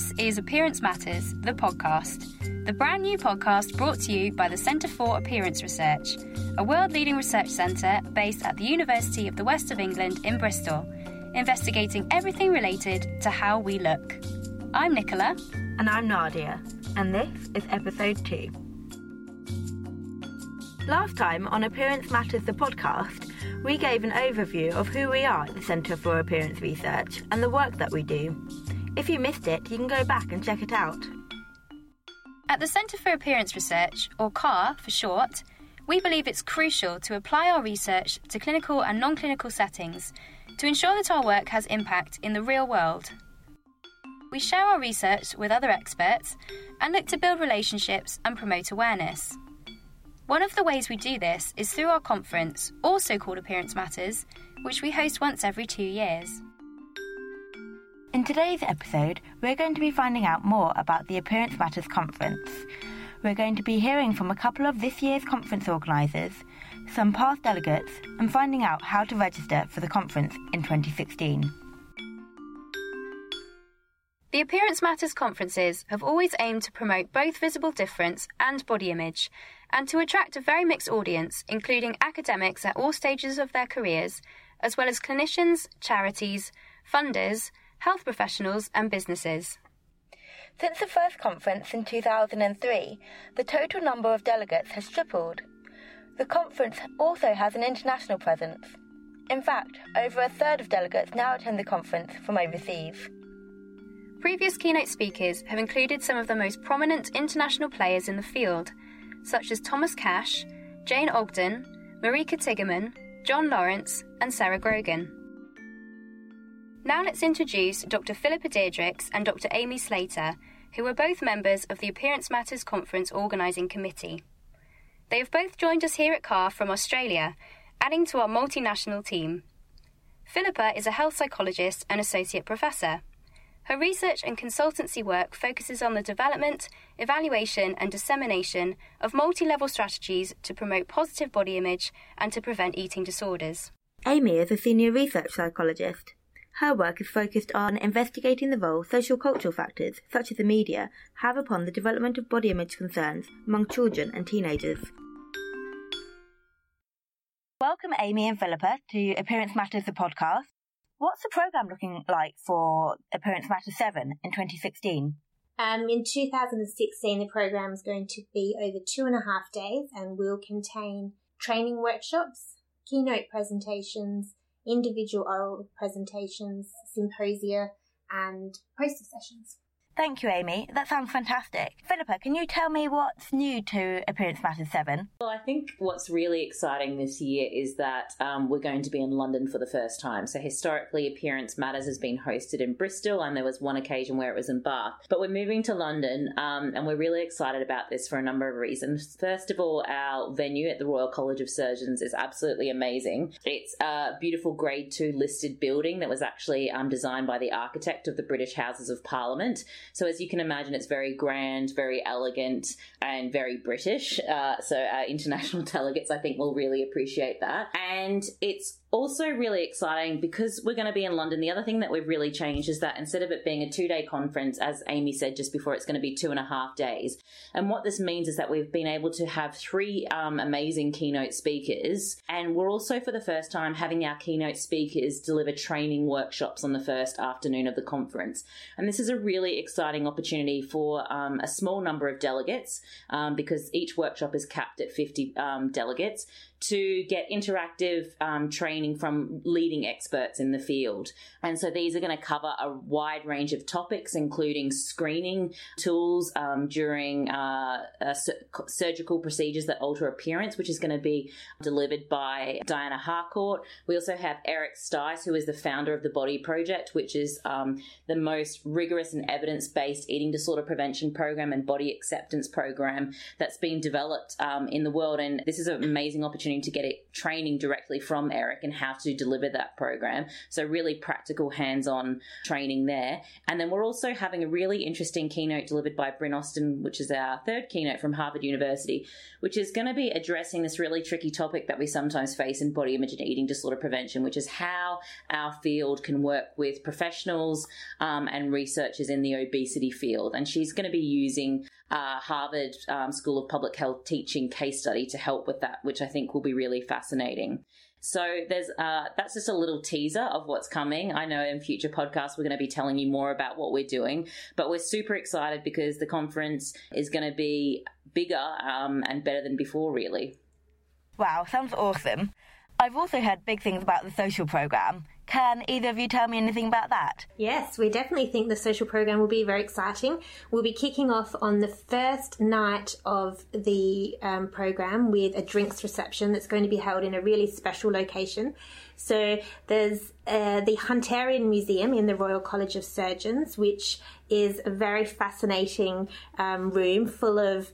This is Appearance Matters, the podcast, the brand new podcast brought to you by the Centre for Appearance Research, a world-leading research centre based at the University of the West of England in Bristol, investigating everything related to how we look. I'm Nicola. And I'm Nadia. And this is episode 2. Last time on Appearance Matters, the podcast, we gave an overview of who we are at the Centre for Appearance Research and the work that we do. If you missed it, you can go back and check it out. At the Centre for Appearance Research, or CAR for short, we believe it's crucial to apply our research to clinical and non-clinical settings to ensure that our work has impact in the real world. We share our research with other experts and look to build relationships and promote awareness. One of the ways we do this is through our conference, also called Appearance Matters, which we host once every 2 years. In today's episode, we're going to be finding out more about the Appearance Matters conference. We're going to be hearing from a couple of this year's conference organisers, some past delegates, and finding out how to register for the conference in 2016. The Appearance Matters conferences have always aimed to promote both visible difference and body image, and to attract a very mixed audience, including academics at all stages of their careers, as well as clinicians, charities, funders, health professionals and businesses. Since the first conference in 2003, the total number of delegates has tripled. The conference also has an international presence. In fact, over a third of delegates now attend the conference from overseas. Previous keynote speakers have included some of the most prominent international players in the field, such as Thomas Cash, Jane Ogden, Marika Tiggerman, John Lawrence and Sarah Grogan. Now let's introduce Dr. Philippa Deirdricks and Dr. Amy Slater, who are both members of the Appearance Matters Conference Organising Committee. They have both joined us here at CAR from Australia, adding to our multinational team. Philippa is a health psychologist and associate professor. Her research and consultancy work focuses on the development, evaluation and dissemination of multi-level strategies to promote positive body image and to prevent eating disorders. Amy is a senior research psychologist. Her work is focused on investigating the role social-cultural factors, such as the media, have upon the development of body image concerns among children and teenagers. Welcome, Amy and Philippa, to Appearance Matters, the podcast. What's the programme looking like for Appearance Matters 7 in 2016? In 2016, the programme is going to be over 2.5 days and will contain training workshops, keynote presentations, individual oral presentations, symposia and poster sessions. Thank you, Amy. That sounds fantastic. Philippa, can you tell me what's new to Appearance Matters 7? Well, I think what's really exciting this year is that we're going to be in London for the first time. So historically, Appearance Matters has been hosted in Bristol, and there was one occasion where it was in Bath. But we're moving to London, and we're really excited about this for a number of reasons. First of all, our venue at the Royal College of Surgeons is absolutely amazing. It's a beautiful Grade 2 listed building that was actually designed by the architect of the British Houses of Parliament. So as you can imagine, it's very grand, very elegant and very British. So our international delegates, I think, will really appreciate that. And it's also really exciting because we're going to be in London. The other thing that we've really changed is that instead of it being a 2-day conference, as Amy said just before, it's going to be 2.5 days. And what this means is that we've been able to have three amazing keynote speakers. And we're also, for the first time, having our keynote speakers deliver training workshops on the first afternoon of the conference. And this is a really exciting opportunity for a small number of delegates, because each workshop is capped at 50 delegates, to get interactive training from leading experts in the field. And so these are going to cover a wide range of topics, including screening tools during surgical procedures that alter appearance, which is going to be delivered by Diana Harcourt. We also have Eric Stice, who is the founder of The Body Project, which is the most rigorous and evidence-based eating disorder prevention program and body acceptance program that's been developed in the world. And this is an amazing opportunity to get it training directly from Eric and how to deliver that program. So really practical hands-on training there. And then we're also having a really interesting keynote delivered by Bryn Austin, which is our third keynote from Harvard University, which is going to be addressing this really tricky topic that we sometimes face in body image and eating disorder prevention, which is how our field can work with professionals and researchers in the obesity field. And she's going to be using Harvard School of Public Health teaching case study to help with that, which I think will be really fascinating. So there's that's just a little teaser of what's coming. I know in future podcasts we're going to be telling you more about what we're doing, but we're super excited because the conference is going to be bigger and better than before, really. Wow, sounds awesome. I've also heard big things about the social program. Can either of you tell me anything about that? Yes, we definitely think the social program will be very exciting. We'll be kicking off on the first night of the program with a drinks reception that's going to be held in a really special location. So there's the Hunterian Museum in the Royal College of Surgeons, which is a very fascinating room full of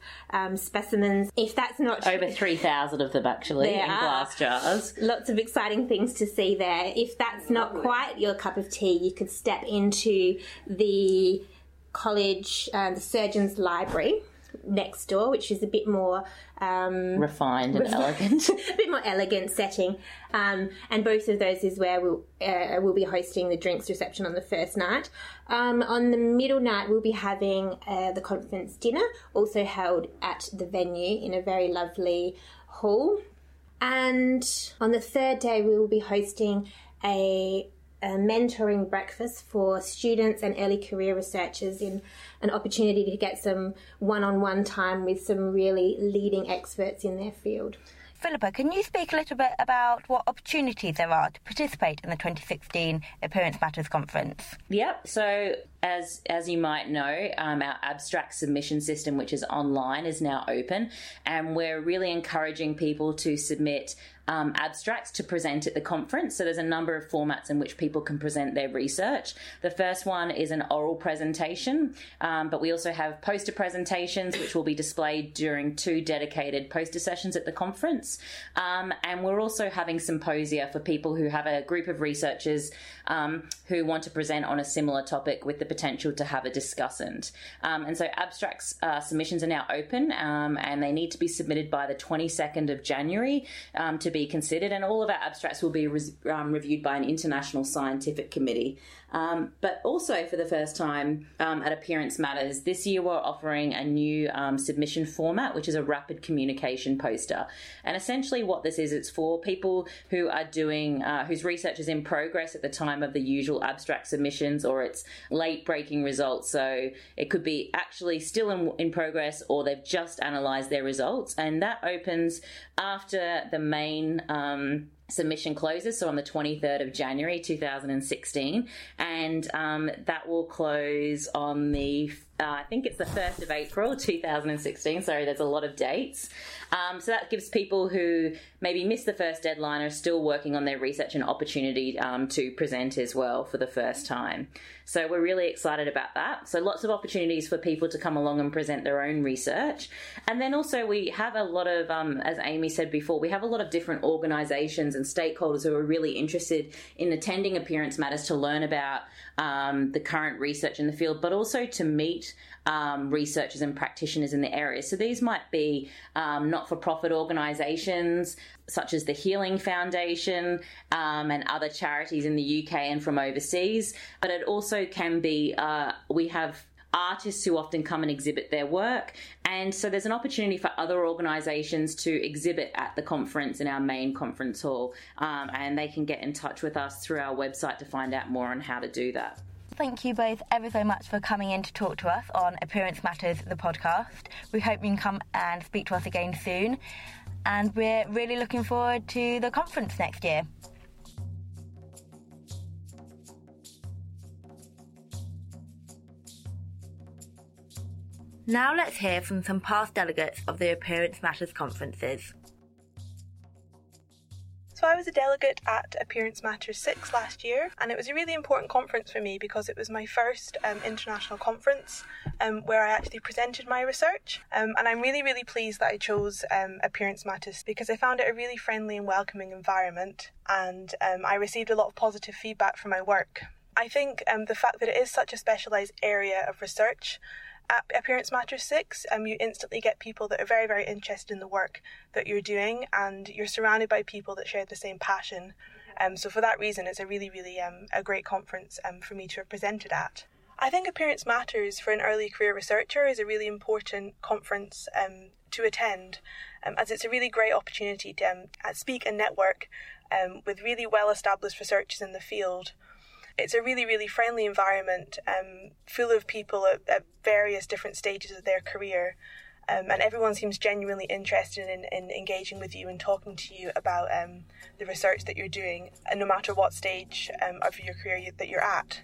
specimens. If that's not over 3,000 of them, actually, in glass jars. Lots of exciting things to see there. If that's not quite your cup of tea, you could step into the college, the Surgeons' Library next door, which is a bit more refined and elegant a bit more elegant setting, and both of those is where we'll be hosting the drinks reception on the first night. On the middle night we'll be having the conference dinner, also held at the venue in a very lovely hall, and on the third day we will be hosting a mentoring breakfast for students and early career researchers, in an opportunity to get some one-on-one time with some really leading experts in their field. Philippa, can you speak a little bit about what opportunities there are to participate in the 2016 Appearance Matters Conference? Yep, so as you might know, our abstract submission system, which is online, is now open, and we're really encouraging people to submit abstracts to present at the conference. So there's a number of formats in which people can present their research. The first one is an oral presentation, but we also have poster presentations, which will be displayed during two dedicated poster sessions at the conference. And we're also having symposia for people who have a group of researchers who want to present on a similar topic with the potential to have a discussant. And so abstracts submissions are now open, and they need to be submitted by the 22nd of January to be considered, and all of our abstracts will be reviewed by an international scientific committee. But also for the first time at Appearance Matters, this year we're offering a new submission format, which is a rapid communication poster. And essentially what this is, it's for people who are doing, whose research is in progress at the time of the usual abstract submissions, or it's late-breaking results. So it could be actually still in progress, or they've just analysed their results. And that opens after the main submission closes, so on the 23rd of January 2016, and that will close on the I think it's the 1st of April 2016. Sorry, there's a lot of dates. So that gives people who maybe missed the first deadline or are still working on their research an opportunity to present as well for the first time. So we're really excited about that. So lots of opportunities for people to come along and present their own research. And then also we have a lot of, as Amy said before, we have a lot of different organisations and stakeholders who are really interested in attending Appearance Matters to learn about the current research in the field, but also to meet researchers and practitioners in the area. So these might be not-for-profit organisations such as the Healing Foundation and other charities in the UK and from overseas. But it also can be, we have artists who often come and exhibit their work. And so there's an opportunity for other organisations to exhibit at the conference in our main conference hall. And they can get in touch with us through our website to find out more on how to do that. Thank you both ever so much for coming in to talk to us on Appearance Matters, the podcast. We hope you can come and speak to us again soon. And we're really looking forward to the conference next year. Now let's hear from some past delegates of the Appearance Matters conferences. So I was a delegate at Appearance Matters 6 last year, and it was a really important conference for me because it was my first international conference where I actually presented my research. And I'm really, really pleased that I chose Appearance Matters because I found it a really friendly and welcoming environment, and I received a lot of positive feedback from my work. I think the fact that it is such a specialised area of research at Appearance Matters 6, you instantly get people that are very, very interested in the work that you're doing, and you're surrounded by people that share the same passion. So for that reason, it's a really, really a great conference for me to have presented at. I think Appearance Matters for an early career researcher is a really important conference to attend, as it's a really great opportunity to speak and network with really well-established researchers in the field. It's a really, really friendly environment, full of people at various different stages of their career, and everyone seems genuinely interested in engaging with you and talking to you about the research that you're doing, and no matter what stage of your career that you're at.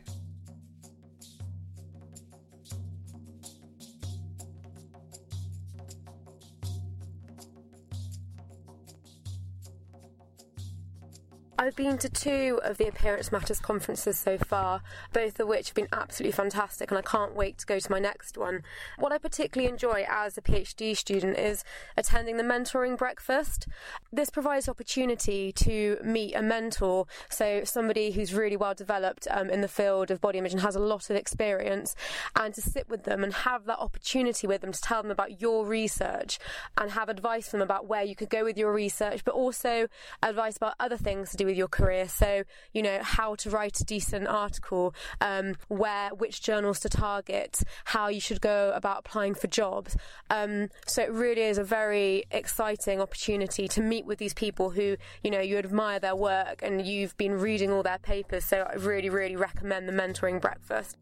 I've been to two of the Appearance Matters conferences so far, both of which have been absolutely fantastic, and I can't wait to go to my next one. What I particularly enjoy as a PhD student is attending the mentoring breakfast. This provides opportunity to meet a mentor, so somebody who's really well developed in the field of body image and has a lot of experience, and to sit with them and have that opportunity with them to tell them about your research and have advice from them about where you could go with your research, but also advice about other things to do with your career. So, you know, how to write a decent article, which journals to target, how you should go about applying for jobs. So it really is a very exciting opportunity to meet with these people who, you know, you admire their work and you've been reading all their papers. So I really, really recommend the mentoring breakfast.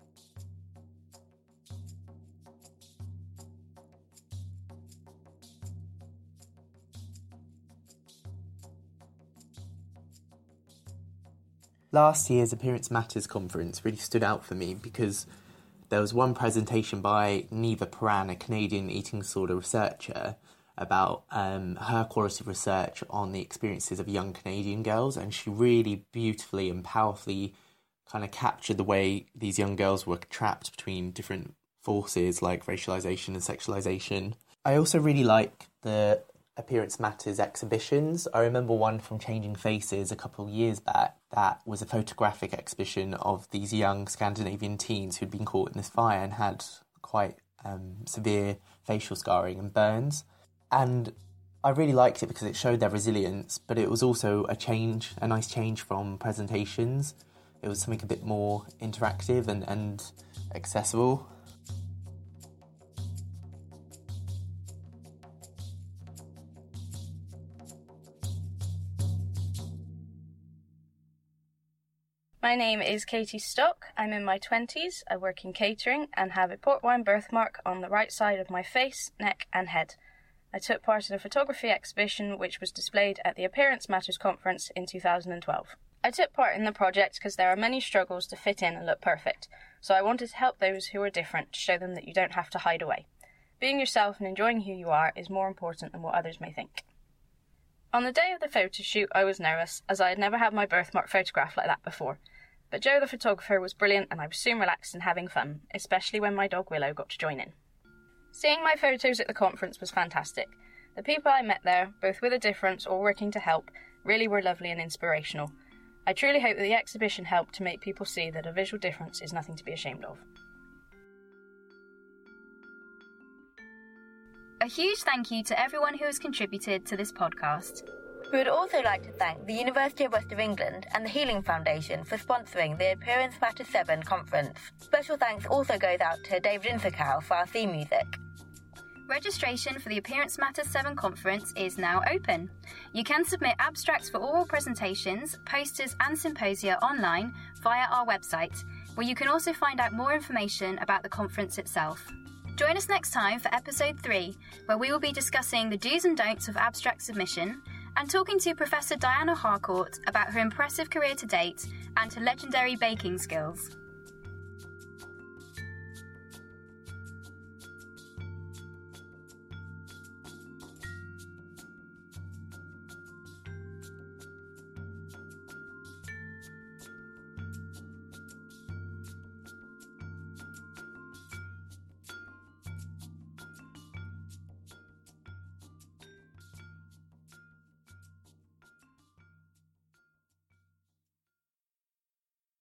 Last year's Appearance Matters conference really stood out for me because there was one presentation by Niva Piran, a Canadian eating disorder researcher, about her quality of research on the experiences of young Canadian girls, and she really beautifully and powerfully kind of captured the way these young girls were trapped between different forces like racialisation and sexualisation. I also really like the Appearance Matters exhibitions. I remember one from Changing Faces a couple of years back that was a photographic exhibition of these young Scandinavian teens who'd been caught in this fire and had quite severe facial scarring and burns. And I really liked it because it showed their resilience, but it was also a nice change from presentations. It was something a bit more interactive and accessible. My name is Katie Stock. I'm in my 20s, I work in catering and have a port wine birthmark on the right side of my face, neck and head. I took part in a photography exhibition which was displayed at the Appearance Matters conference in 2012. I took part in the project because there are many struggles to fit in and look perfect, so I wanted to help those who are different, to show them that you don't have to hide away. Being yourself and enjoying who you are is more important than what others may think. On the day of the photo shoot, I was nervous, as I had never had my birthmark photographed like that before. But Joe the photographer was brilliant and I was soon relaxed and having fun, especially when my dog Willow got to join in. Seeing my photos at the conference was fantastic. The people I met there, both with a difference or working to help, really were lovely and inspirational. I truly hope that the exhibition helped to make people see that a visual difference is nothing to be ashamed of. A huge thank you to everyone who has contributed to this podcast. We would also like to thank the University of West of England and the Healing Foundation for sponsoring the Appearance Matters 7 conference. Special thanks also goes out to David Inzikow for our theme music. Registration for the Appearance Matters 7 conference is now open. You can submit abstracts for oral presentations, posters and symposia online via our website, where you can also find out more information about the conference itself. Join us next time for episode 3, where we will be discussing the do's and don'ts of abstract submission and talking to Professor Diana Harcourt about her impressive career to date and her legendary baking skills.